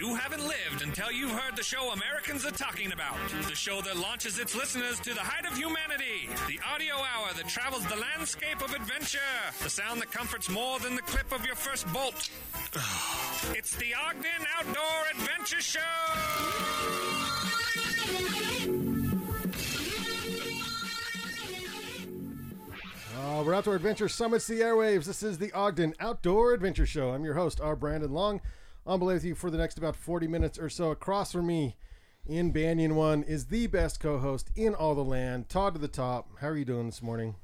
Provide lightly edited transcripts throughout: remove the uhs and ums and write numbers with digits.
You haven't lived until you've heard the show Americans Are Talking About, the show that launches its listeners to the height of humanity, the audio hour that travels the landscape of adventure, the sound that comforts more than the clip of your first bolt. It's the Ogden Outdoor Adventure Show! We're Outdoor Adventure summits the airwaves. This is the Ogden Outdoor Adventure Show. I'm your host, R. Brandon Long. I'm with you for the next about 40 minutes or so. Across from me in Banyan One is the best co-host in all the land, Todd to the Top. How are you doing this morning?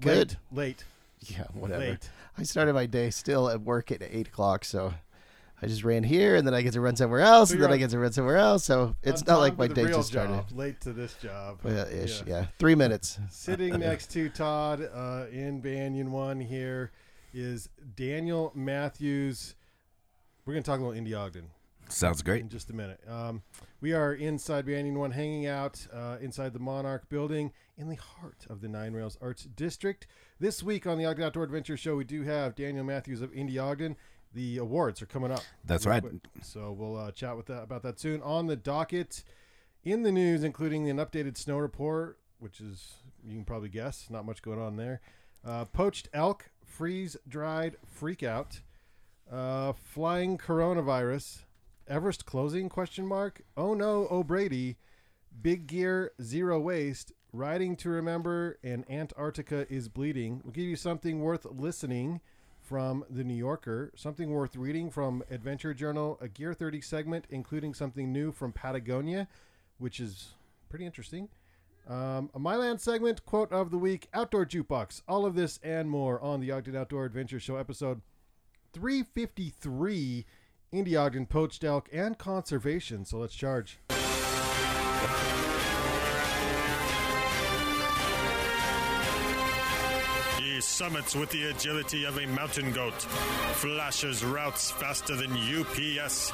Good. Late. Yeah, whatever. Late. I started my day still at work at 8 o'clock, so I just ran here, and then I get to run somewhere else, so and then I get to run somewhere else, so it's not like my day just started. Job, late to this job. Well, ish, yeah. 3 minutes. Sitting next to Todd in Banyan One here is Daniel Matthews. We're going to talk about Indie Ogden. Sounds great. In just a minute. We are inside Banyan One, hanging out inside the Monarch Building in the heart of the Nine Rails Arts District. This week on the Ogden Outdoor Adventure Show, we do have Daniel Matthews of Indie Ogden. The awards are coming up. That's right. Quick. So we'll chat with that about that soon. On the docket, in the news, including an updated snow report, which is, you can probably guess, not much going on there. Poached elk, freeze-dried freakout. Flying coronavirus, Everest closing, ? Oh no, O'Brady, Big Gear, zero waste, riding to remember, and Antarctica is bleeding. We'll give you something worth listening from the New Yorker, something worth reading from Adventure Journal, a Gear 30 segment, including something new from Patagonia, which is pretty interesting. A My Land segment, quote of the week, outdoor jukebox, all of this and more on the Ogden Outdoor Adventure Show episode 353, Indie Ogden, poached elk, and conservation. So let's charge. He summits with the agility of a mountain goat, flashes routes faster than UPS,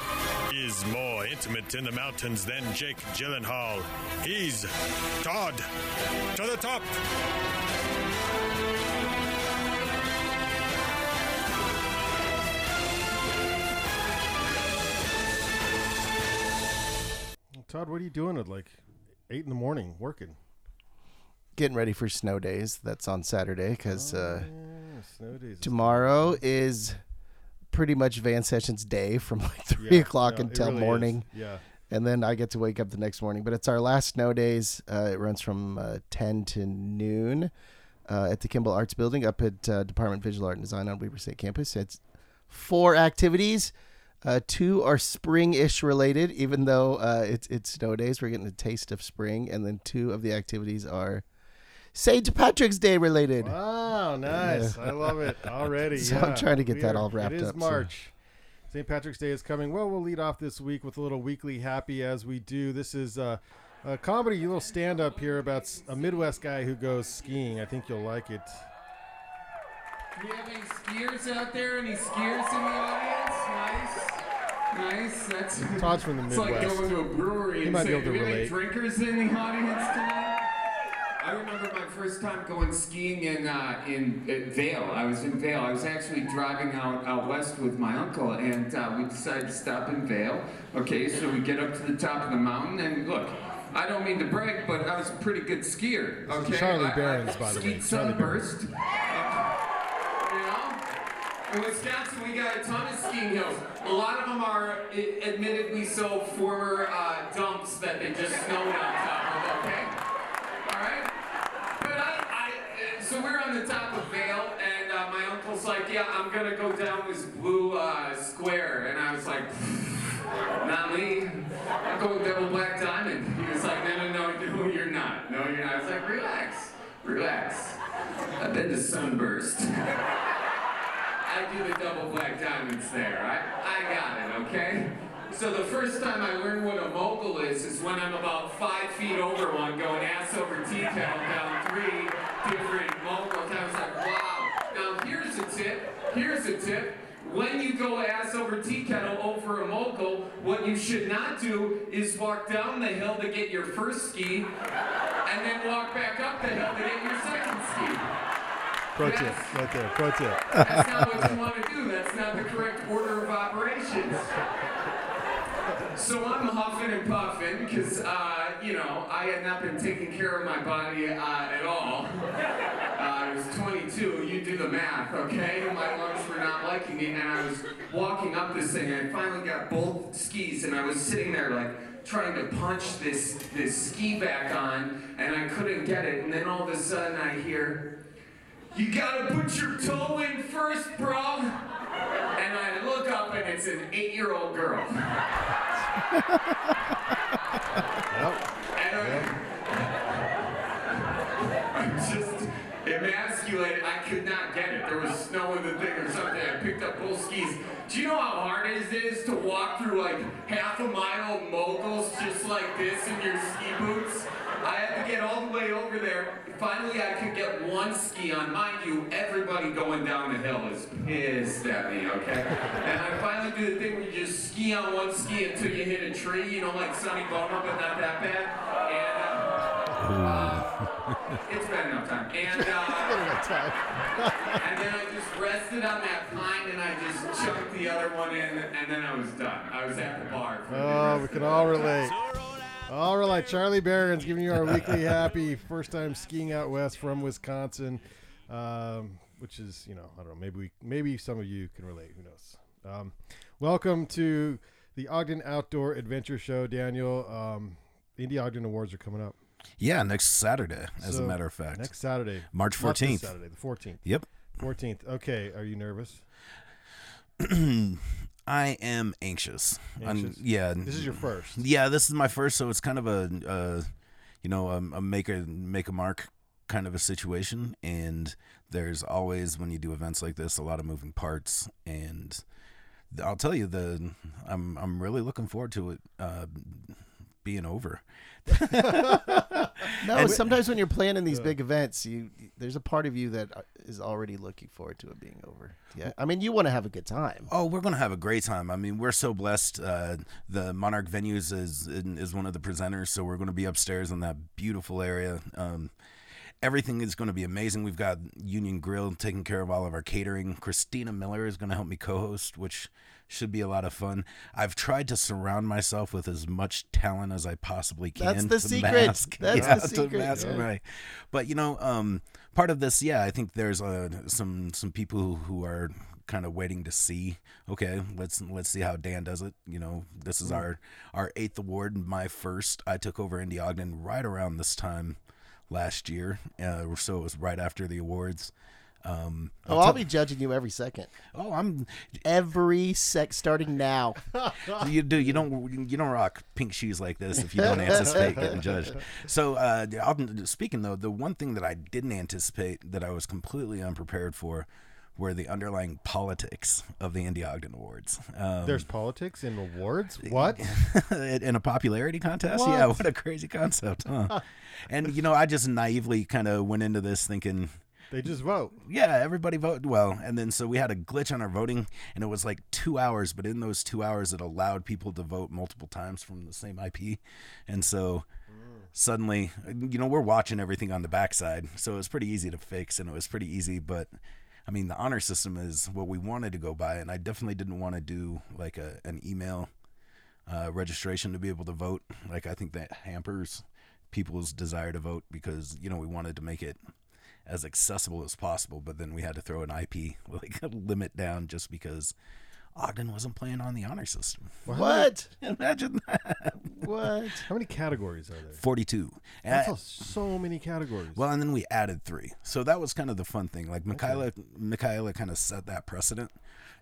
is more intimate in the mountains than Jake Gyllenhaal. He's Todd to the Top. Todd, what are you doing at like 8 in the morning working? Getting ready for snow days. That's on Saturday because snow days tomorrow is pretty much van sessions day from like 3 o'clock until really morning. Yeah. And then I get to wake up the next morning. But it's our last snow days. It runs from 10 to noon at the Kimball Arts Building up at Department of Visual Art and Design on Weber State campus. It's 4 activities. Two are spring-ish related, even though it's snow days. We're getting a taste of spring. And then 2 of the activities are St. Patrick's Day related. Wow, nice. I love it already. So yeah. I'm trying to get that all wrapped up. It is up, March. So. St. Patrick's Day is coming. Well, we'll lead off this week with a little weekly happy as we do. This is a comedy, a little stand-up here about a Midwest guy who goes skiing. I think you'll like it. Do you have any skiers out there? Any skiers in the audience? Nice. That's Todd's from the Midwest. It's like going to a brewery and saying, "Do we have any drinkers in the audience tonight?" I remember my first time going skiing in Vail. I was in Vail. I was actually driving out west with my uncle, and we decided to stop in Vail. Okay, so we get up to the top of the mountain, and look. I don't mean to brag, but I was a pretty good skier. Okay, Charlie Barron's, by the way. Sunburst. In Wisconsin, we got a ton of skiing hills. A lot of them are, admittedly so, former dumps that they just snowed on top of, okay? All right? But so we're on the top of Vail, and my uncle's like, yeah, I'm going to go down this blue square. And I was like, not me. I'm going double black diamond. He was like, no, you're not. No, you're not. I was like, relax. I've been to Sunburst. I do the double black diamonds there. I got it, okay? So the first time I learned what a mogul is when I'm about 5 feet over one, going ass over teacup down 3 different moguls. I was like, wow. Now here's a tip. When you go ass over tea kettle over a mogul, what you should not do is walk down the hill to get your first ski, and then walk back up the hill to get your second ski. Pro tip, right there, pro tip. That's not what you want to do. That's not the correct order of operations. So I'm huffing and puffing because, you know, I had not been taking care of my body at all. I was 22, you do the math, okay? My lungs were not liking it, and I was walking up this thing, and I finally got both skis, and I was sitting there like trying to punch this ski back on, and I couldn't get it, and then all of a sudden I hear, "You gotta put your toe in first, bro!" And I look up, and it's an 8-year-old girl. I'm just emasculated. I could not get it. There was snow in the thing or something. I picked up both skis. Do you know how hard it is to walk through like half a mile moguls just like this in your ski boots? I had to get all the way over there. Finally, I could get one ski on. Mind you, everybody going down the hill is pissed at me, okay? And I finally do the thing where you just ski on one ski until you hit a tree, you know, like Sonny Bono, but not that bad. And it's been enough time. And, and then I just rested on that pine and I just chucked the other one in, and then I was done. I was at the bar. Oh, we can all relate. All right, Charlie Barron's giving you our weekly happy first time skiing out west from Wisconsin, which is, you know, I don't know, maybe some of you can relate. Who knows? Welcome to the Ogden Outdoor Adventure Show, Daniel. Indie Ogden Awards are coming up. Yeah, next Saturday, as a matter of fact. Next Saturday, March 14th. Next Saturday, the 14th. Yep. 14th. Okay. Are you nervous? I am anxious. Yeah. This is your first. Yeah, this is my first, so it's kind of a make a mark kind of a situation. And there's always, when you do events like this, a lot of moving parts. And I'll tell you, I'm really looking forward to it being over. No, sometimes when you're planning these big events, there's a part of you that is already looking forward to it being over. Yeah, I mean, you want to have a good time. Oh, we're going to have a great time. I mean, we're so blessed. The Monarch Venues is one of the presenters, so we're going to be upstairs in that beautiful area. Everything is going to be amazing. We've got Union Grill taking care of all of our catering. Christina Miller is going to help me co-host, which should be a lot of fun. I've tried to surround myself with as much talent as I possibly can. That's the secret. But, you know, part of this, I think there's some people who are kind of waiting to see, okay, let's see how Dan does it. You know, this is our 8th award, my first. I took over Indie Ogden right around this time last year, so it was right after the awards. I'll be judging you every second. Oh, I'm every sec starting now. You don't rock pink shoes like this if you don't anticipate getting judged. So, speaking though, the one thing that I didn't anticipate that I was completely unprepared for were the underlying politics of the Indie Ogden Awards. There's politics in awards? What? In a popularity contest? What? Yeah, what a crazy concept, huh? And, you know, I just naively kind of went into this thinking, they just vote. Yeah, everybody voted. Well, and then so we had a glitch on our voting, and it was like 2 hours, but in those 2 hours, it allowed people to vote multiple times from the same IP. And so suddenly, you know, we're watching everything on the backside, so it was pretty easy to fix, and it was pretty easy, but I mean, the honor system is what we wanted to go by, and I definitely didn't want to do like an email registration to be able to vote. Like, I think that hampers people's desire to vote because, you know, we wanted to make it as accessible as possible, but then we had to throw an IP like limit down just because Ogden wasn't playing on the honor system. What? Imagine that. What? How many categories are there? 42. That's so many categories. Well, and then we added 3. So that was kind of the fun thing. Like Mikayla kind of set that precedent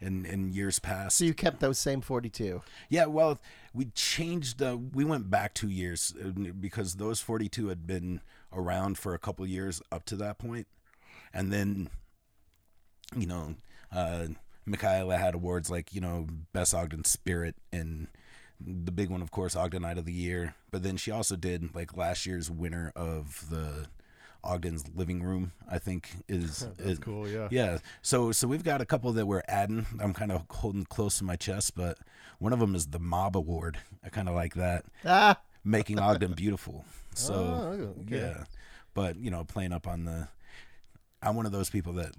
in years past. So you kept those same 42. Yeah, well, we changed we went back 2 years because those 42 had been around for a couple years up to that point. And then, you know, Mikayla had awards like, you know, Best Ogden Spirit and the big one, of course, Ogdenite of the Year. But then she also did, like, last year's winner of the Ogden's Living Room, I think. That's cool, yeah. Yeah. So we've got a couple that we're adding. I'm kind of holding close to my chest, but one of them is the Mob Award. I kind of like that. Ah! Making Ogden beautiful. So, okay. Yeah. But, you know, playing up on the... I'm one of those people that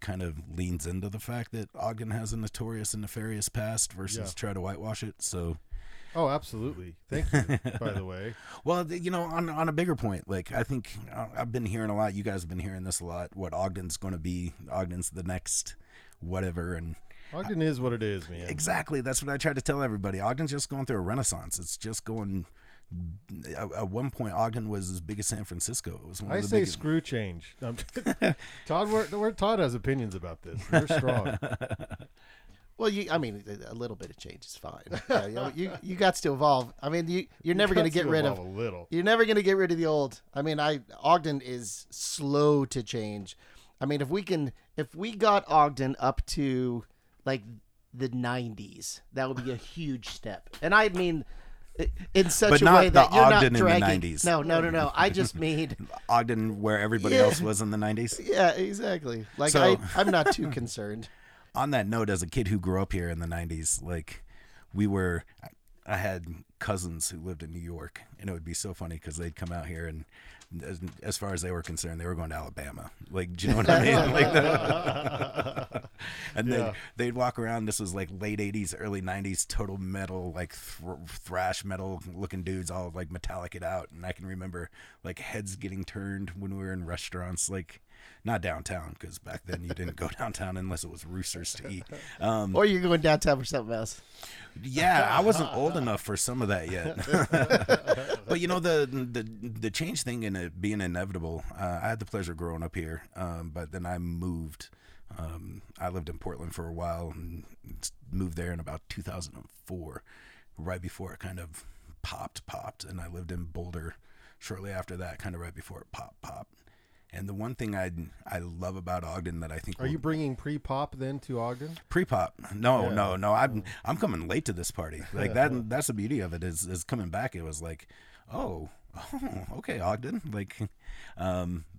kind of leans into the fact that Ogden has a notorious and nefarious past versus try to whitewash it. So Oh, absolutely. Thank you, by the way. Well, you know, on a bigger point, like, I think I've been hearing a lot, you guys have been hearing this a lot, what Ogden's going to be, Ogden's the next whatever, and Ogden is what it is, man. Exactly. That's what I try to tell everybody. Ogden's just going through a renaissance. It's just going, at one point, Ogden was as big as San Francisco. It was one of the biggest. Screw change. Todd has opinions about this. They're strong. Well, I mean, a little bit of change is fine. You got to evolve. I mean, you're never going to get rid of a little. You're never going to get rid of the old. I mean, Ogden is slow to change. I mean, if we got Ogden up to like the 90s, that would be a huge step. And I mean, in such a way that you're Ogden not dragging. In the 90s. No. I just mean Ogden where everybody else was in the 90s. Yeah, exactly. Like so. I'm not too concerned. On that note, as a kid who grew up here in the 90s, like I had cousins who lived in New York, and it would be so funny because they'd come out here, and as far as they were concerned, they were going to Alabama. Like, do you know what I mean? Like and then they'd walk around. This was like late 80s, early 90s, total metal, like thrash metal looking dudes, all like metallic it out. And I can remember like heads getting turned when we were in restaurants, like, not downtown, because back then you didn't go downtown unless it was Roosters to eat. Or you're going downtown for something else. Yeah, I wasn't old enough for some of that yet. But, you know, the change thing and it being inevitable, I had the pleasure of growing up here, but then I moved. I lived in Portland for a while and moved there in about 2004, right before it kind of popped. And I lived in Boulder shortly after that, kind of right before it popped. And the one thing I love about Ogden that I think... Are you bringing pre-pop then to Ogden? Pre-pop. No. I'm coming late to this party. Like that's the beauty of it is coming back. It was like, oh, okay, Ogden. Like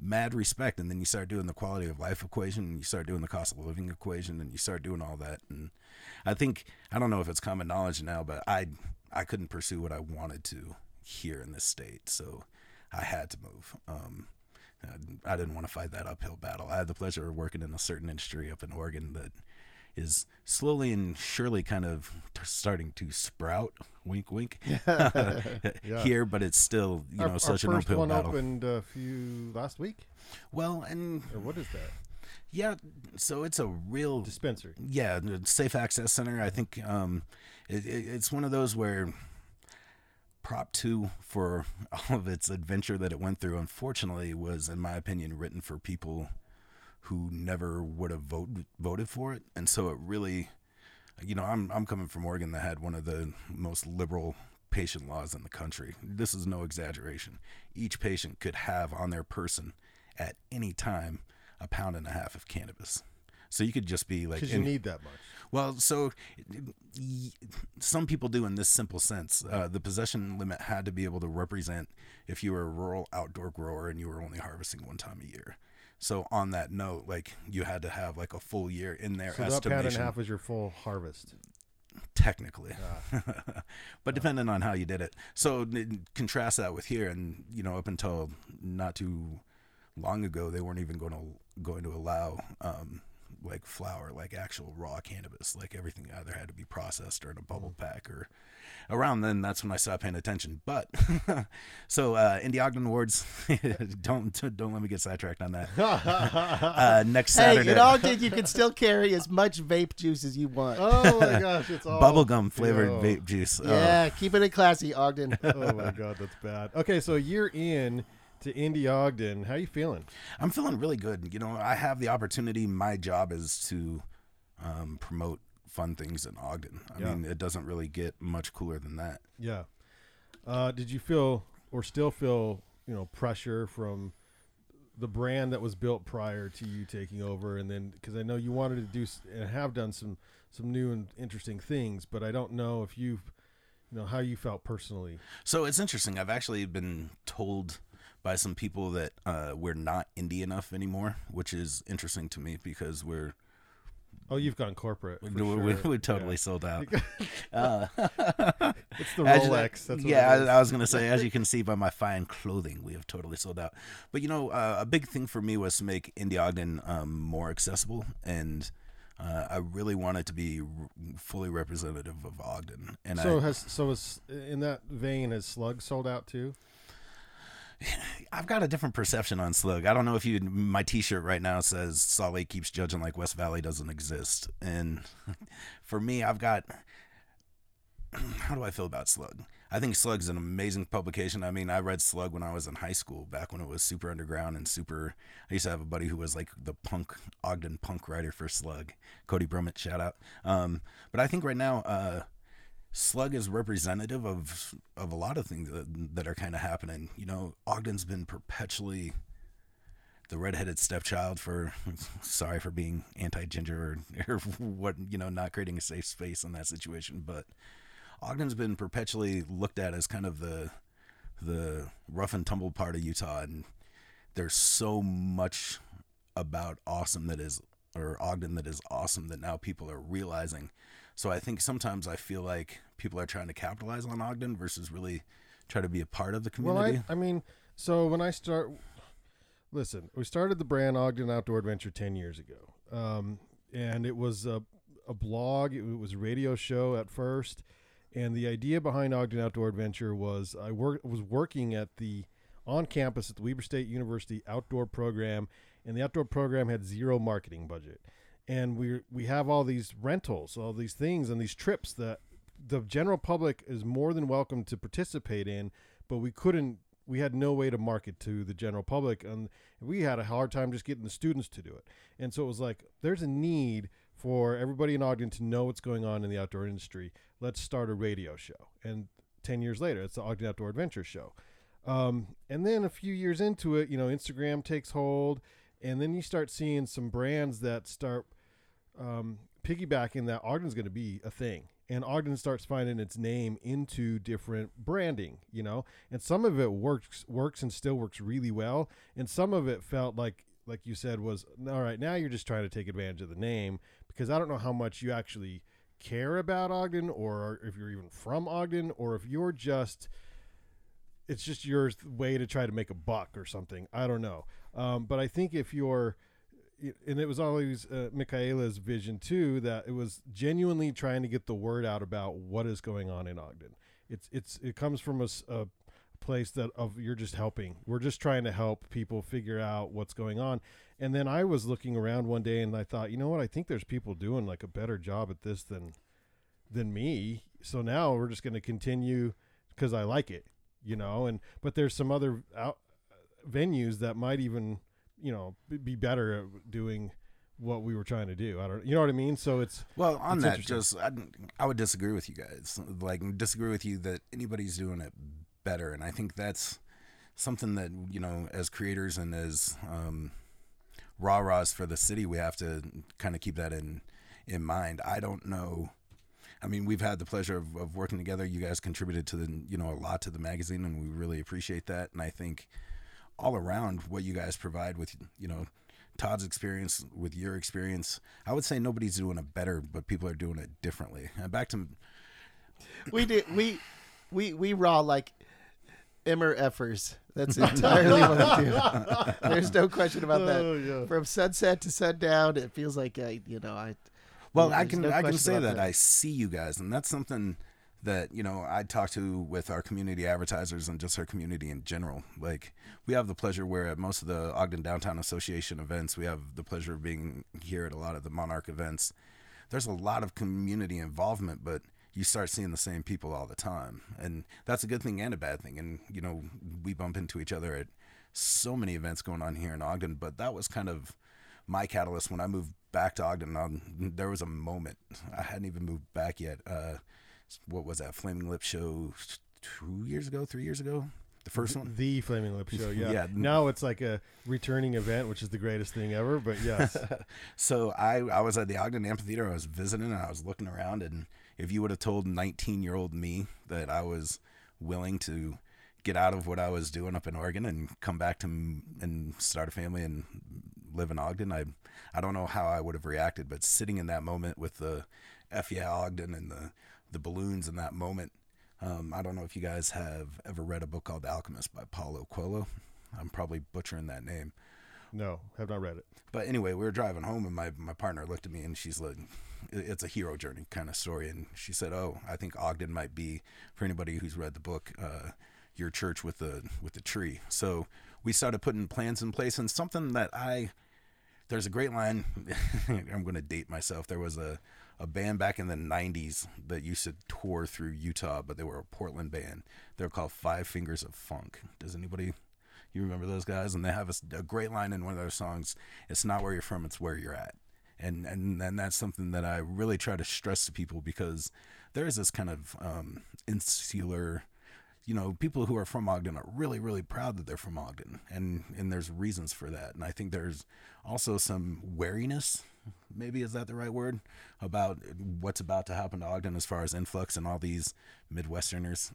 mad respect. And then you start doing the quality of life equation, and you start doing the cost of living equation, and you start doing all that. And I think, I don't know if it's common knowledge now, but I couldn't pursue what I wanted to here in this state. So I had to move. I didn't want to fight that uphill battle. I had the pleasure of working in a certain industry up in Oregon that is slowly and surely kind of starting to sprout, wink, wink, here, but it's still, you know, such an uphill battle. Our first one opened last week. Well, and... What is that? Yeah, so it's a real... Dispensary. Yeah, Safe Access Center. I think it's one of those where... Prop 2 for all of its adventure that it went through, unfortunately, was, in my opinion, written for people who never would have voted for it. And so it really, you know, I'm coming from Oregon that had one of the most liberal patient laws in the country. This is no exaggeration. Each patient could have on their person at any time 1.5 pounds of cannabis. So you could just be like... Because you need that much. Well, so some people do in this simple sense. The possession limit had to be able to represent if you were a rural outdoor grower and you were only harvesting one time a year. So on that note, like you had to have like a full year in their estimation. So that 1.5 pounds was your full harvest. Technically. But depending on how you did it. So contrast that with here and, you know, up until not too long ago, they weren't even going to allow... like flour, like actual raw cannabis, like everything either had to be processed or in a bubble pack or around then that's when I stopped paying attention. But so Indie Ogden Awards, don't let me get sidetracked on that. Next Saturday. Hey, in Ogden, you can still carry as much vape juice as you want. Oh my gosh, it's all bubblegum flavored vape juice. Yeah, keeping it classy, Ogden. Oh my God, that's bad. Okay, so you're in to Indie Ogden. How you feeling? I'm feeling really good. You know, I have the opportunity. My job is to promote fun things in Ogden. I mean, it doesn't really get much cooler than that. Yeah. Did you feel or still feel, you know, pressure from the brand that was built prior to you taking over? And then, because I know you wanted to do and have done some new and interesting things, but I don't know if you know, how you felt personally. So it's interesting. I've actually been told by some people that we're not indie enough anymore, which is interesting to me because we're... Oh, you've gone corporate. We're totally sold out. It's the Rolex. I was going to say, as you can see by my fine clothing, we have totally sold out. But, you know, a big thing for me was to make Indie Ogden more accessible and I really want it to be fully representative of Ogden. And so is, in that vein, has Slug sold out too? I've got a different perception on Slug. I don't know if you, my t-shirt right now says Salt Lake keeps judging like West Valley doesn't exist. And for me, I've got, how do I feel about Slug? I think Slug's an amazing publication. I mean, I read Slug when I was in high school, back when it was super underground and super, I used to have a buddy who was like the punk, Ogden punk writer for Slug, Cody Brummett, shout out. But I think right now, Slug is representative of a lot of things that are kind of happening. You know, Ogden's been perpetually the redheaded stepchild for, sorry for being anti-ginger or what, you know, not creating a safe space in that situation. But Ogden's been perpetually looked at as kind of the rough and tumble part of Utah. And there's so much about awesome that is, or Ogden that is awesome, that now people are realizing. So I think sometimes I feel like people are trying to capitalize on Ogden versus really try to be a part of the community. Well, I mean, so when I start, listen, we started the brand Ogden Outdoor Adventure 10 years ago. And it was a blog. It was a radio show at first. And the idea behind Ogden Outdoor Adventure was I was working at the, on campus at the Weber State University outdoor program. And the outdoor program had zero marketing budget. And we have all these rentals, all these things and these trips that the general public is more than welcome to participate in, but we had no way to market to the general public. And we had a hard time just getting the students to do it. And so it was like, there's a need for everybody in Ogden to know what's going on in the outdoor industry. Let's start a radio show. And 10 years later, it's the Ogden Outdoor Adventure Show. And then a few years into it, you know, Instagram takes hold. And then you start seeing some brands that start piggybacking that Ogden's going to be a thing. And Ogden starts finding its name into different branding, you know. And some of it works and still works really well. And some of it felt like you said, was, all right, now you're just trying to take advantage of the name. Because I don't know how much you actually care about Ogden, or if you're even from Ogden, or if you're just, it's just your way to try to make a buck or something. I don't know. But I think if you're, and it was always Michaela's vision too, that it was genuinely trying to get the word out about what is going on in Ogden. It comes from a place that of you're just helping. We're just trying to help people figure out what's going on. And then I was looking around one day and I thought, you know what? I think there's people doing like a better job at this than me. So now we're just going to continue because I like it, you know. And but there's some other venues that might even, you know, be better at doing what we were trying to do. I don't, you know what I mean? So it's, well, on it's that, just, I would disagree with you guys, like disagree with you that anybody's doing it better. And I think that's something that, you know, as creators and as, rah-rahs for the city, we have to kind of keep that in mind. I don't know. I mean, we've had the pleasure of working together. You guys contributed to the, you know, a lot to the magazine, and we really appreciate that. And I think, all around what you guys provide with, you know, Todd's experience with your experience, I would say nobody's doing it better, but people are doing it differently. Back to we raw like Emmer Effers. That's entirely what I do. There's no question about that. Oh, yeah. From sunset to sundown, it feels like I can say that I see you guys, and that's something that, you know, I talk to with our community advertisers and just our community in general. Like, we have the pleasure where at most of the Ogden Downtown Association events, we have the pleasure of being here at a lot of the Monarch events. There's a lot of community involvement, but you start seeing the same people all the time. And that's a good thing and a bad thing. And, you know, we bump into each other at so many events going on here in Ogden, but that was kind of my catalyst when I moved back to Ogden. There was a moment. I hadn't even moved back yet. What was that Flaming Lip show 3 years ago? The first one? The Flaming Lip show, yeah. Yeah. Now it's like a returning event, which is the greatest thing ever, but yes. So I was at the Ogden Amphitheater. I was visiting, and I was looking around, and if you would have told 19-year-old me that I was willing to get out of what I was doing up in Oregon and come back to and start a family and live in Ogden, I don't know how I would have reacted, but sitting in that moment with the F yeah Ogden and the balloons in that moment. I don't know if you guys have ever read a book called The Alchemist by Paulo Coelho. I'm probably butchering that name, No, have not read it. But anyway, we were driving home, and my partner looked at me, and she's like, it's a hero journey kind of story. And she said, oh, I think Ogden might be, for anybody who's read the book, your church with the tree. So we started putting plans in place, and something that there's a great line, I'm going to date myself. There was a band back in the 90s that used to tour through Utah, but they were a Portland band. They were called Five Fingers of Funk. Does anybody... You remember those guys? And they have a great line in one of their songs, it's not where you're from, it's where you're at. And that's something that I really try to stress to people, because there is this kind of insular, you know, people who are from Ogden are really, really proud that they're from Ogden. And there's reasons for that. And I think there's also some wariness, maybe is that the right word, about what's about to happen to Ogden as far as influx and all these Midwesterners.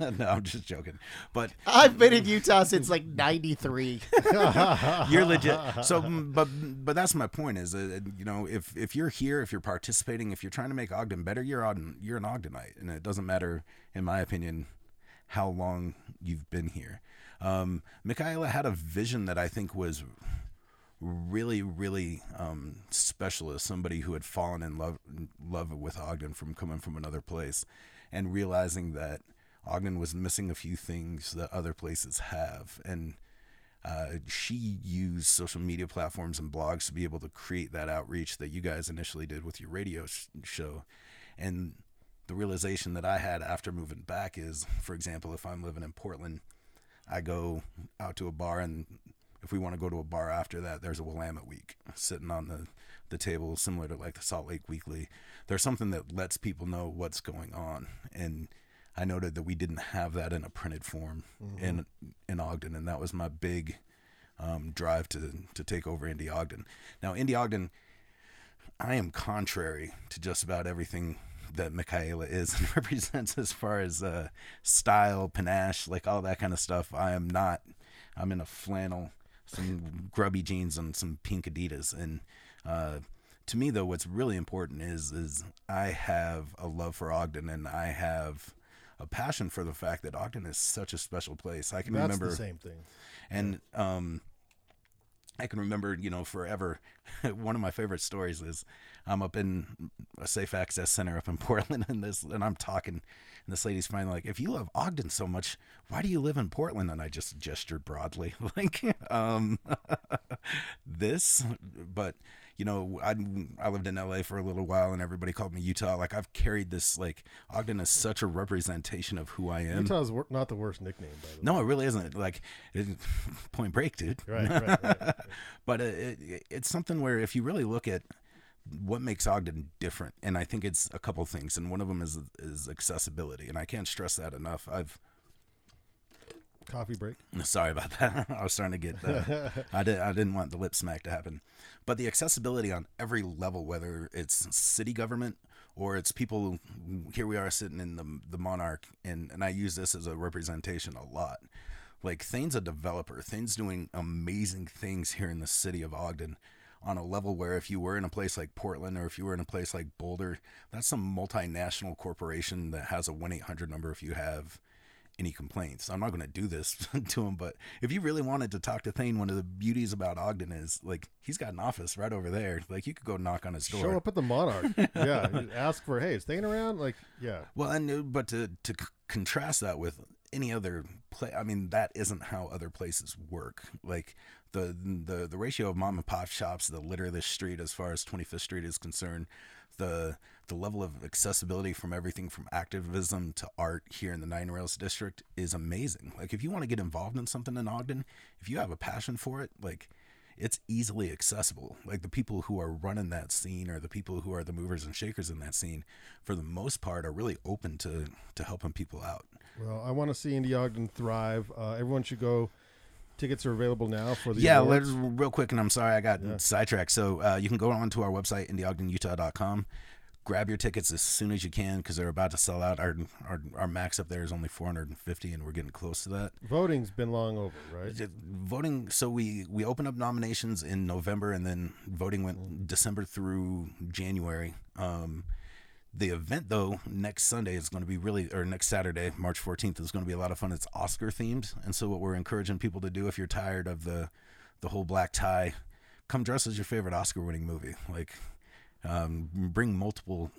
No, I'm just joking. But I've been in Utah since like 93. You're legit. So, but that's my point is, you know, if you're here, if you're participating, if you're trying to make Ogden better, you're an Ogdenite. And it doesn't matter, in my opinion, how long you've been here. Michaela had a vision that I think was really, really special, as somebody who had fallen in love with Ogden from coming from another place, and realizing that Ogden was missing a few things that other places have. And she used social media platforms and blogs to be able to create that outreach that you guys initially did with your radio show. And the realization that I had after moving back is, for example, if I'm living in Portland, I go out to a bar, and if we want to go to a bar after that, there's a Willamette Week sitting on the table, similar to like the Salt Lake Weekly. There's something that lets people know what's going on. And I noted that we didn't have that in a printed form in Ogden. And that was my big drive to take over Indie Ogden. Now, Indie Ogden, I am contrary to just about everything that Michaela is and represents as far as style, panache, like all that kind of stuff. I am not. I'm in a flannel, some grubby jeans, and some pink Adidas. And to me, though, what's really important is I have a love for Ogden, and I have a passion for the fact that Ogden is such a special place. I can remember the same thing, and I can remember, you know, forever. One of my favorite stories is I'm up in a safe access center up in Portland, and I'm talking, and this lady's finally like, if you love Ogden so much, why do you live in Portland? And I just gestured broadly like, this, but you know, I lived in LA for a little while, and everybody called me Utah. Like, I've carried this, like, Ogden is such a representation of who I am. Utah's not the worst nickname, by the way. No, it really isn't. Like, Point Break, dude. Right. But it's something where if you really look at what makes Ogden different, and I think it's a couple things, and one of them is accessibility, and I can't stress that enough. Coffee break. Sorry about that. I was starting to get. I didn't want the lip smack to happen, but the accessibility on every level, whether it's city government or it's people. Here we are sitting in the Monarch, and I use this as a representation a lot. Like, Thane's a developer. Thane's doing amazing things here in the city of Ogden, on a level where if you were in a place like Portland, or if you were in a place like Boulder, that's some multinational corporation that has a 1-800 number if you have any complaints. I'm not going to do this to him, but if you really wanted to talk to Thane, one of the beauties about Ogden is, like, he's got an office right over there. Like, you could go knock on his door. Show up at the Monarch. Yeah. Ask for, hey, is Thane around? Like, yeah. Well, but to contrast that with any other place, I mean, that isn't how other places work. Like, the ratio of mom and pop shops, the litter of the street as far as 25th Street is concerned, the level of accessibility from everything from activism to art here in the Nine Rails District is amazing. Like, if you want to get involved in something in Ogden, if you have a passion for it, like, it's easily accessible. Like, the people who are running that scene, or the people who are the movers and shakers in that scene, for the most part, are really open to helping people out. Well, I want to see Indie Ogden thrive. Everyone should go. Tickets are available now for the awards. Real quick, and I'm sorry I got sidetracked. So you can go on to our website, indieogdenutah.com. Grab your tickets as soon as you can, because they're about to sell out. Our max up there is only 450, and we're getting close to that. Voting's been long over, right? Voting. So we opened up nominations in November, and then voting went December through January. The event, though, next Sunday is going to be really, or next Saturday, March 14th, is going to be a lot of fun. It's Oscar themed. And so what we're encouraging people to do, if you're tired of the whole black tie, come dress as your favorite Oscar winning movie. Like, bring multiple.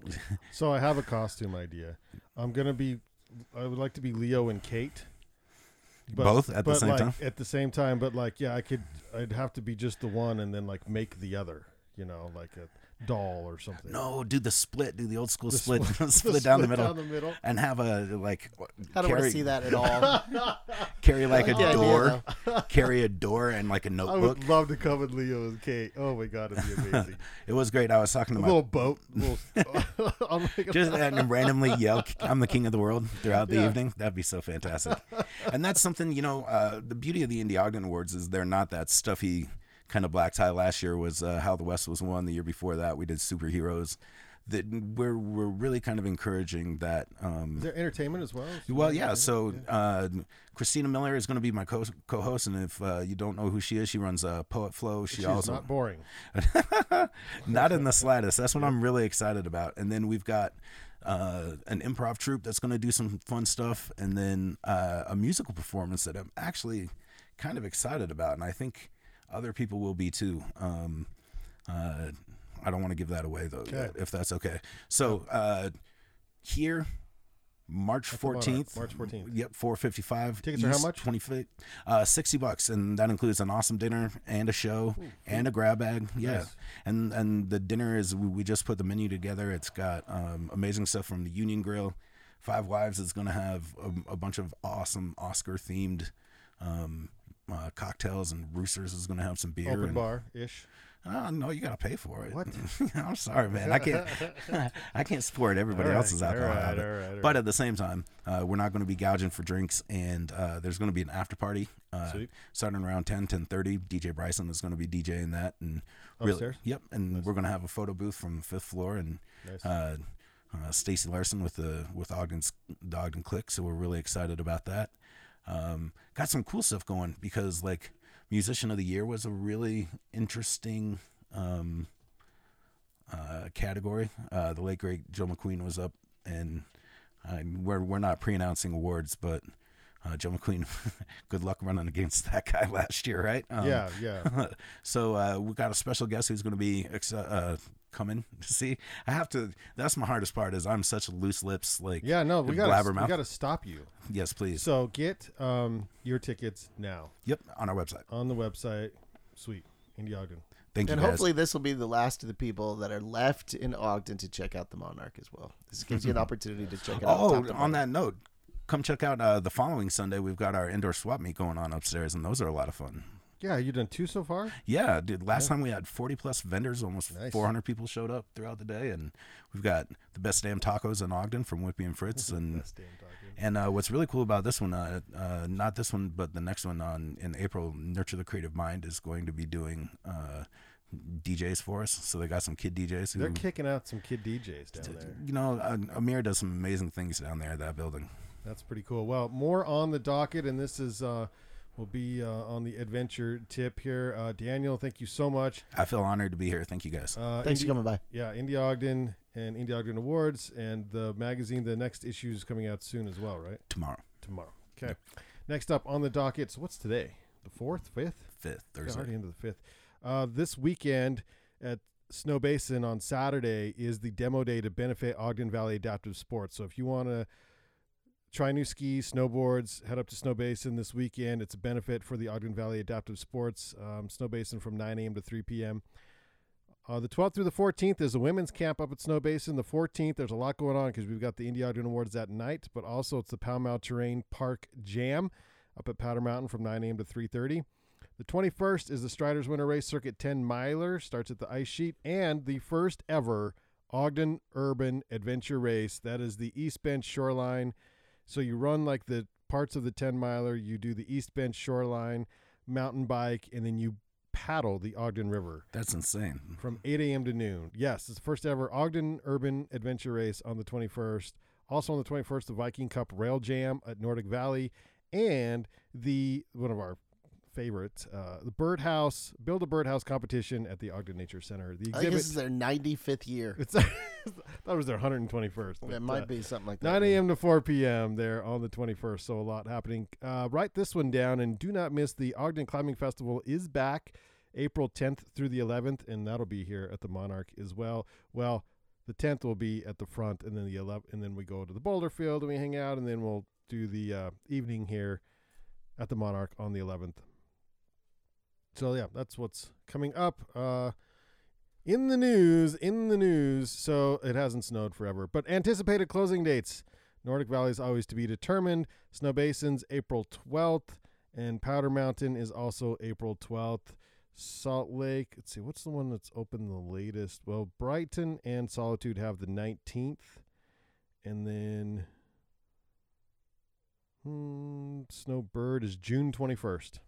So I have a costume idea. I would like to be Leo and Kate. Both at the same time? At the same time. But like, yeah, I'd have to be just the one and then like make the other, you know, like a doll or something. No, do the split. Do the old school split down the middle and have a like. I don't want to see that at all. Carry a door and like a notebook. I would love to come with Leo and Kate. Oh my God, it'd be amazing. It was great. I was talking to my little boat. Just and randomly yell, "I'm the king of the world" throughout the evening. That'd be so fantastic. And that's something, you know. The beauty of the Indie Ogden Awards is they're not that stuffy. Kind of black tie. Last year was How the West Was Won. The year before that, we did Superheroes. That we're really kind of encouraging that. Is there entertainment as well? Well, yeah. So Christina Miller is going to be my co-host, and if you don't know who she is, she runs Poet Flow. She's also not boring. Not in the slightest. That's what I'm really excited about. And then we've got an improv troupe that's going to do some fun stuff, and then a musical performance that I'm actually kind of excited about, and I think other people will be too. I don't want to give that away though, if that's okay. So here, March 14th. Yep, 4:55. Tickets are how much? 25, $60, and that includes an awesome dinner and a show. Ooh, and a grab bag. Yeah, nice. And the dinner is we just put the menu together. It's got amazing stuff from the Union Grill. Five Wives is going to have a bunch of awesome Oscar themed. Cocktails, and Roosters is going to have some beer. Open bar ish. No, you got to pay for it. What? I'm sorry, man. I can't support everybody else's alcohol. All right. But at the same time, we're not going to be gouging for drinks, and there's going to be an after party starting around 10:30. DJ Bryson is going to be DJing that, and upstairs. Yep, and nice. We're going to have a photo booth from the 5th floor, and nice. Stacy Larson with the Ogden Click. So we're really excited about that. Got some cool stuff going because like Musician of the Year was a really interesting category. The late great Joe McQueen was up, and we're not pre-announcing awards, but Joe McQueen, good luck running against that guy last year, right? Yeah. So we got a special guest who's going to be coming to see. I have to. That's my hardest part. Is I'm such loose lips. Like yeah, no, we gotta stop you. Yes, please. So get your tickets now. Yep, on our website. On the website, sweet, Indie Ogden. Thank you. And guys, hopefully this will be the last of the people that are left in Ogden to check out the Monarch as well. This gives you an opportunity to check it out. Oh, on that note, come check out the following Sunday. We've got our indoor swap meet going on upstairs, and those are a lot of fun. Yeah, you done 2 so far? Yeah, dude. Last time we had 40-plus vendors. Almost 400 people showed up throughout the day. And we've got the best damn tacos in Ogden from Whippy and Fritz. And what's really cool about this one, not this one, but the next one in April, Nurture the Creative Mind is going to be doing DJs for us. So they got some kid DJs. They're kicking out some kid DJs down there. You know, Amir does some amazing things down there at that building. That's pretty cool. Well, more on the docket, and this is... We'll be on the adventure tip here. Daniel, thank you so much. I feel honored to be here. Thank you, guys. Thanks for coming by. Yeah, Indie Ogden and Indie Ogden Awards and the magazine. The next issue is coming out soon as well, right? Tomorrow. Okay. Yep. Next up on the docket. So what's today? The 4th, 5th? 5th, Thursday. Yeah, already into the 5th. This weekend at Snowbasin on Saturday is the demo day to benefit Ogden Valley Adaptive Sports. So if you want to try new skis, snowboards, head up to Snowbasin this weekend. It's a benefit for the Ogden Valley Adaptive Sports. Snowbasin from 9 a.m. to 3 p.m. The 12th through the 14th is a women's camp up at Snowbasin. The 14th, there's a lot going on because we've got the Indie Ogden Awards that night, but also it's the Powell Terrain Park Jam up at Powder Mountain from 9 a.m. to 3:30. The 21st is the Striders Winter Race Circuit 10-miler. Starts at the Ice Sheet. And the first ever Ogden Urban Adventure Race. That is the East Bench Shoreline. So you run like the parts of the 10-miler, you do the East Bench Shoreline, mountain bike, and then you paddle the Ogden River. That's insane. From 8 a.m. to noon. Yes, it's the first ever Ogden Urban Adventure Race on the 21st. Also on the 21st, the Viking Cup Rail Jam at Nordic Valley, and the one of our favorite, the birdhouse, build a birdhouse competition at the Ogden Nature Center. The exhibit, I think this is their 95th year. It's, I thought it was their 121st. But, it might be something like that. 9 a.m. to 4 p.m. there on the 21st, so a lot happening. Write this one down and do not miss the Ogden Climbing Festival is back April 10th through the 11th, and that'll be here at the Monarch as well. Well, the 10th will be at the front, and then the 11th, and then we go to the Boulder Field and we hang out, and then we'll do the evening here at the Monarch on the 11th. So yeah, that's what's coming up in the news. So it hasn't snowed forever, but anticipated closing dates: Nordic Valley is always to be determined. Snowbasin's April 12th, and Powder Mountain is also April 12th. Salt Lake, let's see, what's the one that's open the latest? Well, Brighton and Solitude have the 19th, and then Snowbird is June 21st.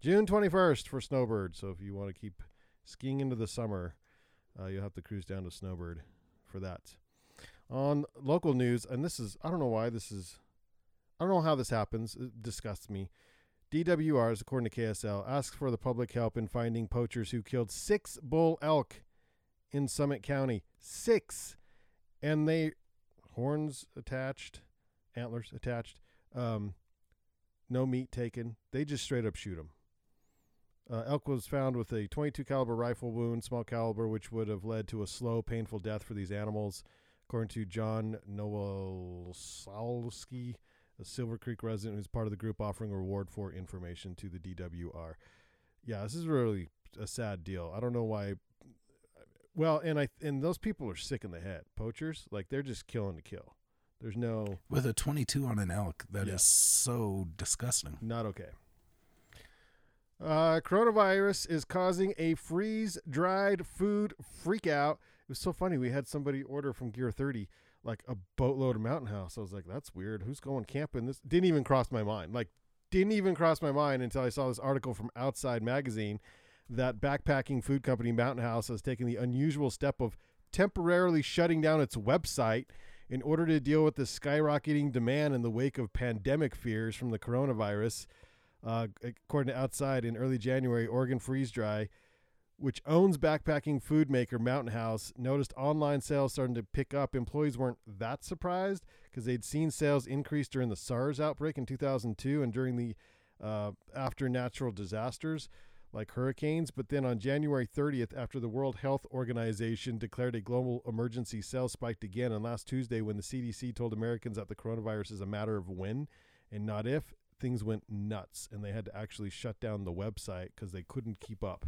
June 21st for Snowbird. So if you want to keep skiing into the summer, you'll have to cruise down to Snowbird for that. On local news, and this is, I don't know how this happens. It disgusts me. DWRs, according to KSL, asks for the public help in finding poachers who killed 6 bull elk in Summit County. 6! And they, horns attached, antlers attached, no meat taken. They just straight up shoot them. Elk was found with a 22 caliber rifle wound, small caliber, which would have led to a slow, painful death for these animals. According to John Nowalski, a Silver Creek resident who's part of the group offering a reward for information to the DWR. Yeah, this is really a sad deal. I don't know why. Well, and those people are sick in the head. Poachers, like, they're just killing to kill. There's no... With a 22 on an elk, that is so disgusting. Not okay. Coronavirus is causing a freeze-dried food freakout. It was so funny. We had somebody order from Gear 30 like a boatload of Mountain House. I was like, that's weird. Who's going camping? This didn't even cross my mind. Like, didn't even cross my mind until I saw this article from Outside Magazine that backpacking food company Mountain House has taken the unusual step of temporarily shutting down its website in order to deal with the skyrocketing demand in the wake of pandemic fears from the coronavirus. According to Outside, in early January, Oregon Freeze Dry, which owns backpacking food maker Mountain House, noticed online sales starting to pick up. Employees weren't that surprised because they'd seen sales increase during the SARS outbreak in 2002 and during the after natural disasters like hurricanes. But then on January 30th, after the World Health Organization declared a global emergency, sales spiked again. And last Tuesday, when the CDC told Americans that the coronavirus is a matter of when and not if, things went nuts. And they had to actually shut down the website because they couldn't keep up.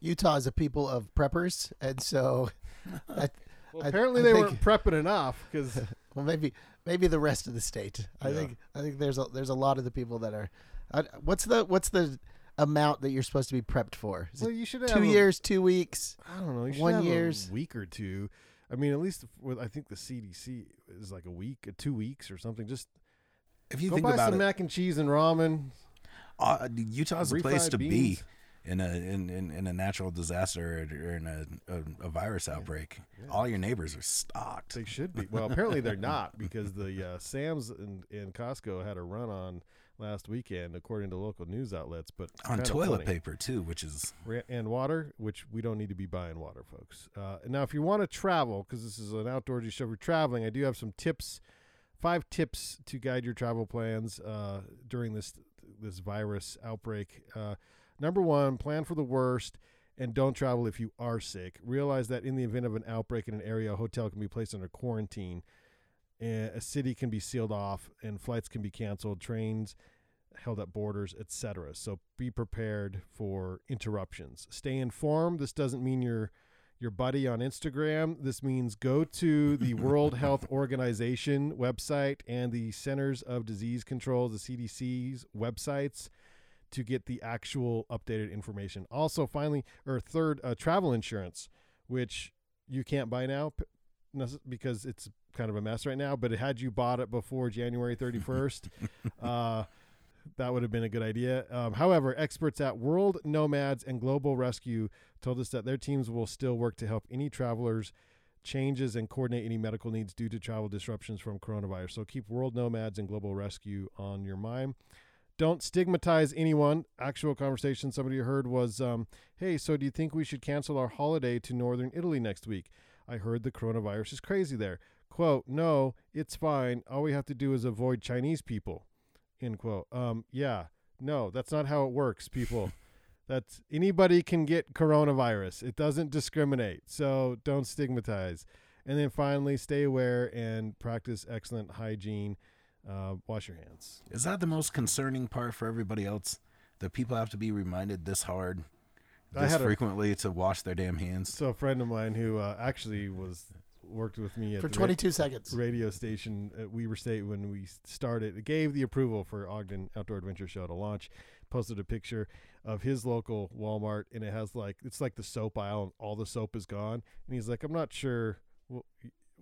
Utah is a people of preppers, and so I weren't prepping enough. Because well, maybe the rest of the state. Yeah. I think there's a lot of the people that are. What's the amount that you're supposed to be prepped for? Is well, you should have 2 years, 2 weeks. I don't know. You should 1 year, a week or two. I mean, at least I think the CDC is like a week, 2 weeks, or something. Just if you go think buy about some mac and cheese and ramen. Utah's a place to be. In a natural disaster or in a virus outbreak, all your neighbors are stocked. They should be. Well, apparently they're not, because the Sam's and Costco had a run on last weekend, according to local news outlets. But on toilet paper too, which is and water, which we don't need to be buying water, folks. Now, if you want to travel, because this is an outdoorsy show, we're traveling. I do have some tips, 5 tips to guide your travel plans during this virus outbreak. Number 1, plan for the worst and don't travel if you are sick. Realize that in the event of an outbreak in an area, a hotel can be placed under quarantine, a city can be sealed off, and flights can be canceled, trains held at borders, etc. So be prepared for interruptions. Stay informed. This doesn't mean you're your buddy on Instagram. This means go to the World Health Organization website and the Centers of Disease Control, the CDC's websites, to get the actual updated information. Also, finally, or third, travel insurance, which you can't buy now because it's kind of a mess right now, but had you bought it before January 31st, that would have been a good idea. However, experts at World Nomads and Global Rescue told us that their teams will still work to help any travelers changes and coordinate any medical needs due to travel disruptions from coronavirus. So keep World Nomads and Global Rescue on your mind. Don't stigmatize anyone. Actual conversation somebody heard was, hey, so do you think we should cancel our holiday to northern Italy next week? I heard the coronavirus is crazy there. Quote, no, it's fine. All we have to do is avoid Chinese people. End quote. Yeah, no, that's not how it works, people. That's anybody can get coronavirus. It doesn't discriminate. So don't stigmatize. And then finally, stay aware and practice excellent hygiene. Wash your hands. Is that the most concerning part for everybody else? That people have to be reminded this hard, this frequently to wash their damn hands? So a friend of mine who actually worked with me at for 22 seconds radio station at Weber State when we started, it gave the approval for Ogden Outdoor Adventure Show to launch, posted a picture of his local Walmart, and it has like, it's like the soap aisle and all the soap is gone. And he's like, I'm not sure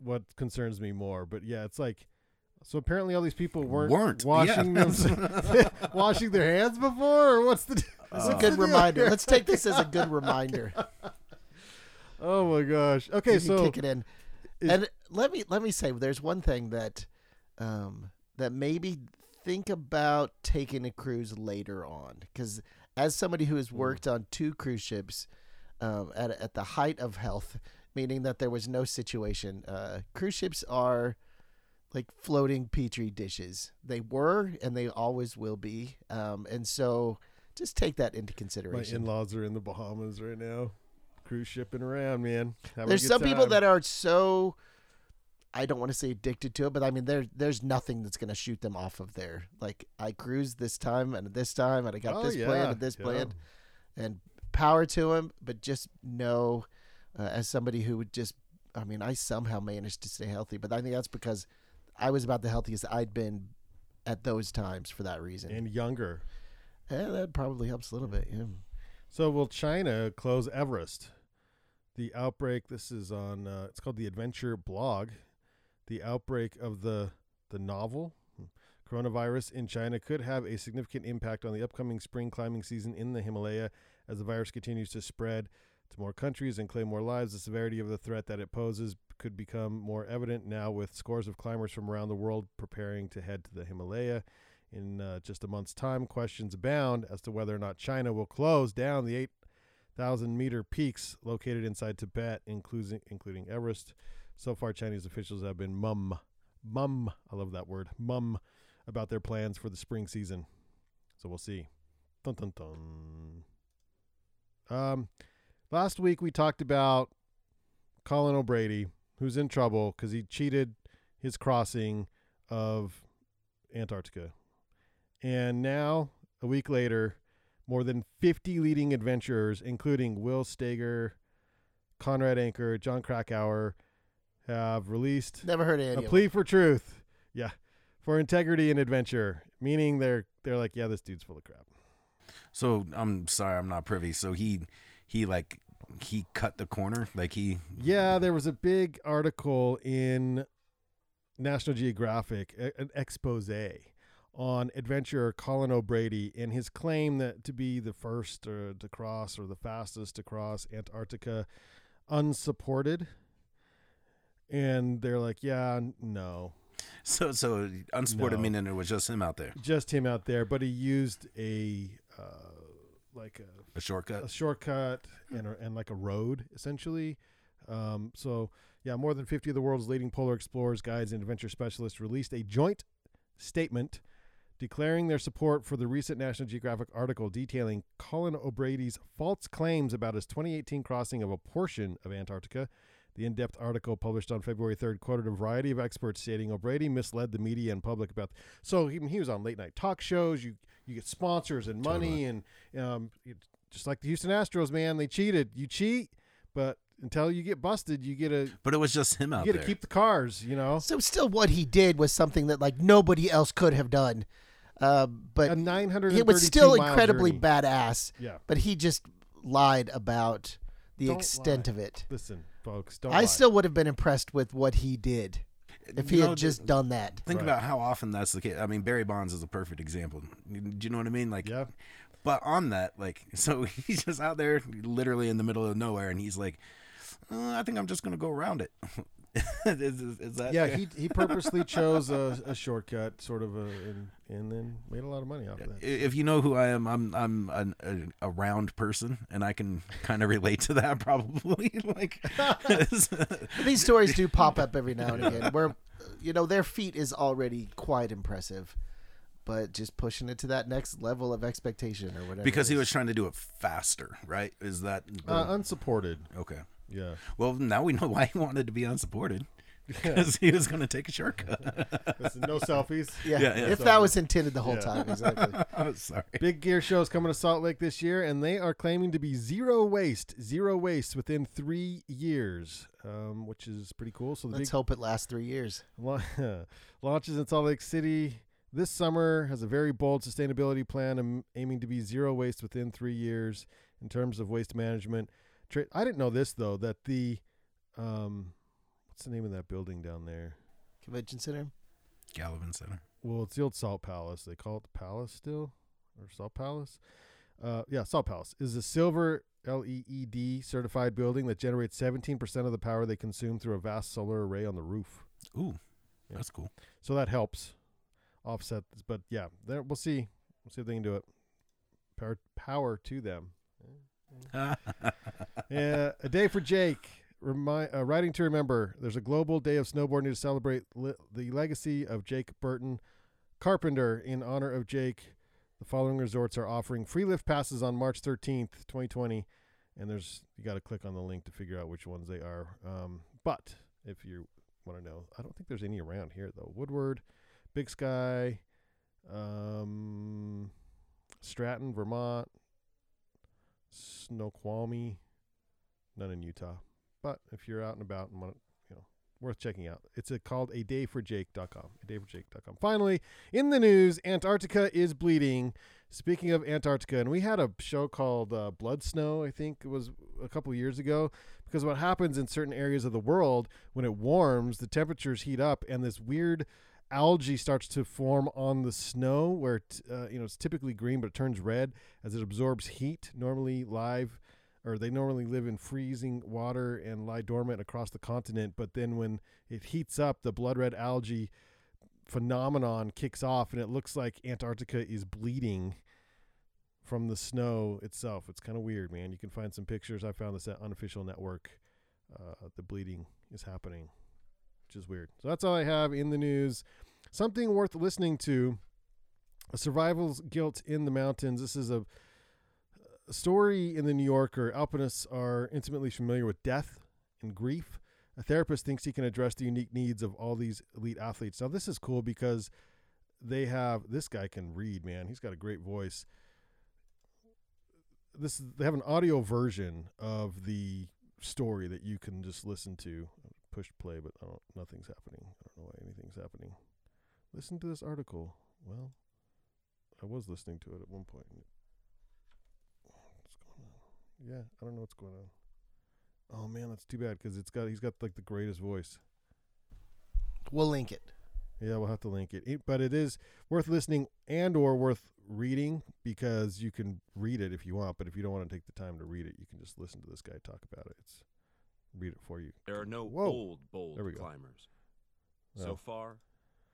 what concerns me more, but yeah, it's like, so apparently all these people weren't washing them, washing their hands before, or what's the? It's a good reminder. Let's take this as a good reminder. Oh my gosh! Okay, you so kick it in, and let me say, there's one thing that, that maybe think about taking a cruise later on, because as somebody who has worked on two cruise ships, at the height of health, meaning that there was no situation. Cruise ships are like floating petri dishes. They were, and they always will be. And so just take that into consideration. My in-laws are in the Bahamas right now, cruise shipping around, man. There's some people that are so, I don't want to say addicted to it, but I mean, there's nothing that's going to shoot them off of there. Like, I cruised this time, and I got this plan and this plan, and power to them. But just know, as somebody who would just, I mean, I somehow managed to stay healthy, but I think that's because I was about the healthiest I'd been at those times for that reason. And younger. Yeah, that probably helps a little bit, yeah. So will China close Everest? The outbreak, this is on, it's called the Adventure Blog. The outbreak of the novel coronavirus in China could have a significant impact on the upcoming spring climbing season in the Himalaya as the virus continues to spread to more countries and claim more lives. The severity of the threat that it poses could become more evident now with scores of climbers from around the world preparing to head to the Himalaya. In just a month's time, questions abound as to whether or not China will close down the 8,000-meter peaks located inside Tibet, including Everest. So far, Chinese officials have been mum, I love that word, mum, about their plans for the spring season. So we'll see. Dun, dun, dun. Last week, we talked about Colin O'Brady, who's in trouble because he cheated his crossing of Antarctica. And now, a week later, more than 50 leading adventurers, including Will Steger, Conrad Anker, John Krakauer, have released a plea for truth. Yeah. For integrity and adventure, meaning they're like, yeah, this dude's full of crap. So I'm sorry, I'm not privy. So he cut the corner, like he. Yeah, there was a big article in National Geographic, an expose on adventurer Colin O'Brady and his claim that to be the first to cross or the fastest to cross Antarctica, unsupported. And they're like, yeah, no. So unsupported, no. Meaning it was just him out there. Just him out there, but he used a shortcut. A shortcut and like a road, essentially. So, yeah, more than 50 of the world's leading polar explorers, guides, and adventure specialists released a joint statement declaring their support for the recent National Geographic article detailing Colin O'Brady's false claims about his 2018 crossing of a portion of Antarctica. The in-depth article published on February 3rd quoted a variety of experts stating O'Brady misled the media and public about. So he was on late-night talk shows. You get sponsors and money, and just like the Houston Astros, man, they cheated. You cheat, but until you get busted, you get a. But it was just him out there. You get to keep the cars, you know. So still, what he did was something that like nobody else could have done. But a 932 it was still incredibly journey. Badass. Yeah. But he just lied about the extent of it. Listen. Folks, don't I still would have been impressed with what he did if he had just done that. Think about how often that's the case. I mean, Barry Bonds is a perfect example. Do you know what I mean? Like, yeah. But on that, like, so he's just out there literally in the middle of nowhere, and he's like, I think I'm just going to go around it. Is that? Yeah, he purposely chose a shortcut, sort of, and then made a lot of money off of that. If you know who I am, I'm a round person, and I can kind of relate to that probably. Like these stories do pop up every now and again, where their feat is already quite impressive, but just pushing it to that next level of expectation or whatever. Because he was trying to do it faster, right? Is that unsupported? Okay. Yeah. Well, now we know why he wanted to be unsupported, because he was going to take a shortcut. Listen, no selfies. Yeah. If that was intended the whole time, exactly. I'm sorry. Big Gear Show is coming to Salt Lake this year, and they are claiming to be zero waste within 3 years, which is pretty cool. So let's hope it lasts 3 years. Launches in Salt Lake City this summer, has a very bold sustainability plan, aiming to be zero waste within 3 years in terms of waste management. I didn't know this, though, that the, what's the name of that building down there? Convention Center? Gallivan Center. Well, it's the old Salt Palace. They call it the Palace still? Or Salt Palace? Salt Palace is a silver LEED certified building that generates 17% of the power they consume through a vast solar array on the roof. Ooh, yeah. That's cool. So that helps offset this. But, yeah, we'll see. We'll see if they can do it. Power to them. Yeah, a day for Jake. Writing to remember. There's a global day of snowboarding to celebrate the legacy of Jake Burton Carpenter. In honor of Jake, the following resorts are offering free lift passes on March 13th, 2020. And you got to click on the link to figure out which ones they are. But if you want to know, I don't think there's any around here though. Woodward, Big Sky, Stratton, Vermont. Snoqualmie, none in Utah. But if you're out and about and want, worth checking out. It's called adayforjake.com. Adayforjake.com. Finally, in the news, Antarctica is bleeding. Speaking of Antarctica, and we had a show called Blood Snow, I think it was a couple of years ago, because what happens in certain areas of the world when it warms, the temperatures heat up, and this weird algae starts to form on the snow where it's typically green, but it turns red as it absorbs heat. They normally live in freezing water and lie dormant across the continent, but then when it heats up, the blood red algae phenomenon kicks off, and it looks like Antarctica is bleeding from the snow itself. It's kind of weird, man. You can find some pictures. I found this at Unofficial Network. The bleeding is happening, which is weird. So that's all I have in the news. Something worth listening to, a survival's guilt in the mountains. This is a story in the New Yorker. Alpinists are intimately familiar with death and grief. A therapist thinks he can address the unique needs of all these elite athletes. Now, this is cool because this guy can read, man. He's got a great voice. They have an audio version of the story that you can just listen to. Push play, but nothing's happening. I don't know why anything's happening. Listen to this article. Well, I was listening to it at one point. What's going on? Yeah, I don't know what's going on. Oh man, that's too bad because he's got like the greatest voice. We'll link it. Yeah, we'll have to link it. But it is worth listening and or worth reading because you can read it if you want. But if you don't want to take the time to read it, you can just listen to this guy talk about it. Read it for you. There are no old bold climbers. No. So far,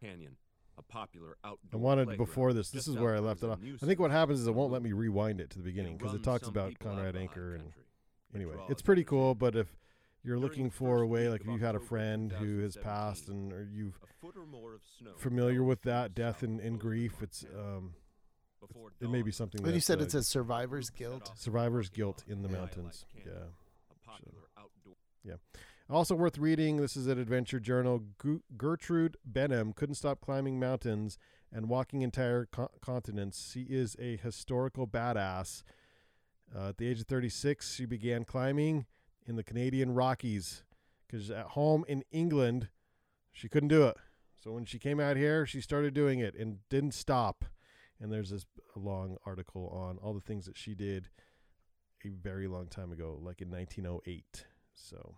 Canyon, a popular outdoor. I wanted before this. This is where I left it off. I think what happens is it won't let me rewind it to the beginning because it talks about Conrad Anker and anyway, it's pretty cool. But if you're looking for a way, like if you've had a friend who has passed and or you've familiar with that death and grief, it's it may be something. When you said it's a survivor's guilt. Survivor's guilt in the mountains. Yeah. Popular outdoor. Yeah. Also worth reading, this is at Adventure Journal, Gertrude Benham couldn't stop climbing mountains and walking entire continents. She is a historical badass. At the age of 36, she began climbing in the Canadian Rockies because at home in England, she couldn't do it. So when she came out here, she started doing it and didn't stop. And there's this long article on all the things that she did a very long time ago, like in 1908. So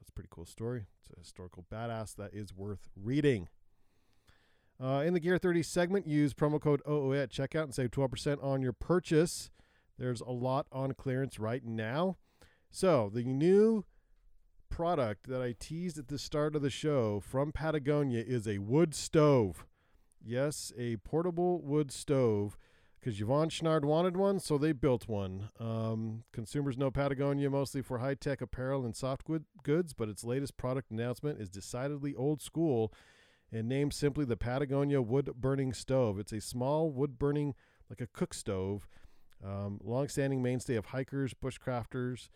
it's a pretty cool story. It's a historical badass that is worth reading. In the Gear 30 segment, use promo code OOA at checkout and save 12% on your purchase. There's a lot on clearance right now. So the new product that I teased at the start of the show from Patagonia is a wood stove. Yes, a portable wood stove, because Yvonne Schnard wanted one, so they built one. Consumers know Patagonia mostly for high-tech apparel and soft goods, but its latest product announcement is decidedly old school and named simply the Patagonia Wood-Burning Stove. It's a small wood-burning, like a cook stove, long-standing mainstay of hikers, bushcrafters,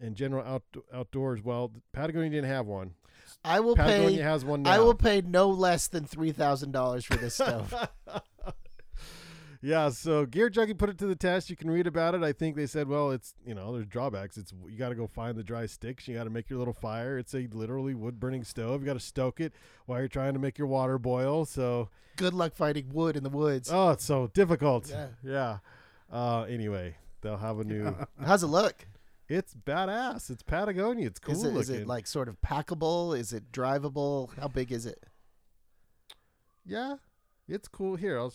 and general outdoors. Well, Patagonia didn't have one. Patagonia has one now. I will pay no less than $3,000 for this stove. Yeah, so Gear Junkie put it to the test. You can read about it. I think they said, well, it's, you know, there's drawbacks. It's, you got to go find the dry sticks. You got to make your little fire. It's a literally wood-burning stove. You got to stoke it while you're trying to make your water boil. So good luck finding wood in the woods. Oh, it's so difficult. Yeah. Anyway, they'll have a new. How's it look? It's badass. It's Patagonia. It's cool looking. Is it like sort of packable? Is it drivable? How big is it? Yeah. It's cool. Here, I'll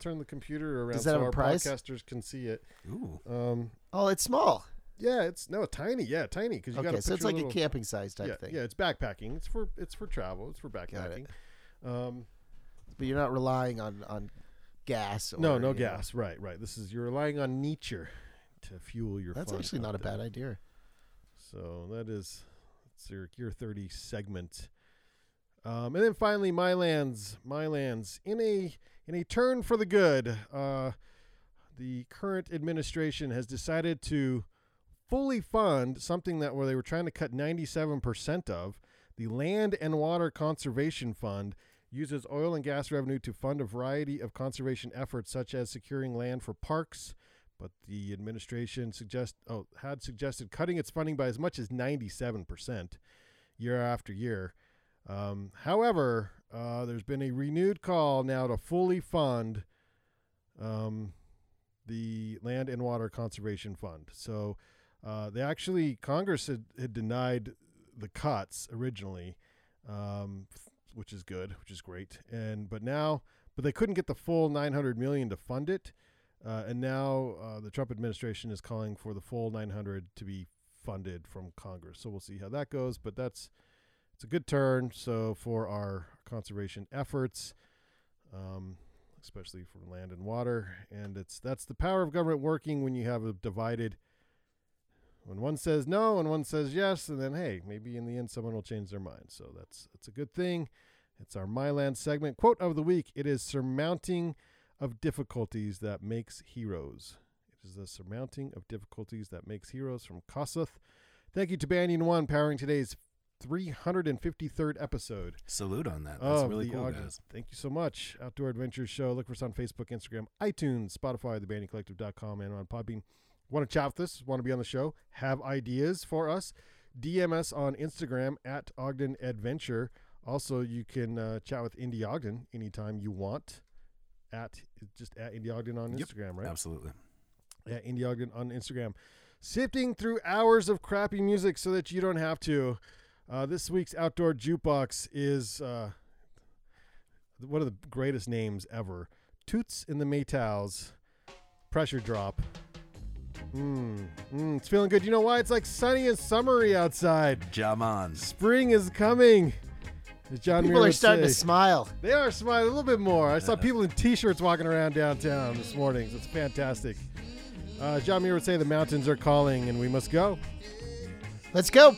turn the computer around so our podcasters can see it. Ooh. Oh, it's small. Yeah, it's tiny. Yeah, tiny, because you got to. So it's like a camping size type thing. Yeah, it's backpacking. It's for travel. It's for backpacking. But you're not relying on gas. No gas. Right. This is, you're relying on nature to fuel your. That's actually not a bad idea. So that is, it's your Gear 30 segment. And then finally, my lands in a turn for the good, the current administration has decided to fully fund something that where they were trying to cut 97% of. The Land and Water Conservation Fund uses oil and gas revenue to fund a variety of conservation efforts, such as securing land for parks. But the administration had suggested cutting its funding by as much as 97% year after year. However, there's been a renewed call now to fully fund the Land and Water Conservation Fund. So Congress had denied the cuts originally, which is good, which is great. But they couldn't get the full $900 million to fund it. And now the Trump administration is calling for the full $900 to be funded from Congress. So we'll see how that goes, but it's a good turn, so for our conservation efforts, especially for land and water, and that's the power of government working when you have a divided, when one says no and one says yes, and then hey, maybe in the end someone will change their mind. So that's a good thing. It's our My Land segment. Quote of the week: it is surmounting of difficulties that makes heroes. It is the surmounting of difficulties that makes heroes from Kossuth. Thank you to Banyan One powering today's 353rd episode. Salute on that. That's really cool, guys. Thank you so much. Outdoor Adventures Show. Look for us on Facebook, Instagram, iTunes, Spotify, thebanyancollective.com, and on Podbean. Want to chat with us? Want to be on the show? Have ideas for us? DM us on Instagram at Ogden Adventure. Also, you can chat with Indie Ogden anytime you want. Just at Indie Ogden on Instagram, right? Absolutely. Yeah, Indie Ogden on Instagram. Sifting through hours of crappy music so that you don't have to. This week's Outdoor Jukebox is one of the greatest names ever. Toots and the Maytals, Pressure Drop. It's feeling good. You know why? It's like sunny and summery outside. Jam on. Spring is coming. As John people Muir are starting to smile. They are smiling a little bit more. I saw people in T-shirts walking around downtown this morning. So it's fantastic. John Muir would say the mountains are calling and we must go. Let's go.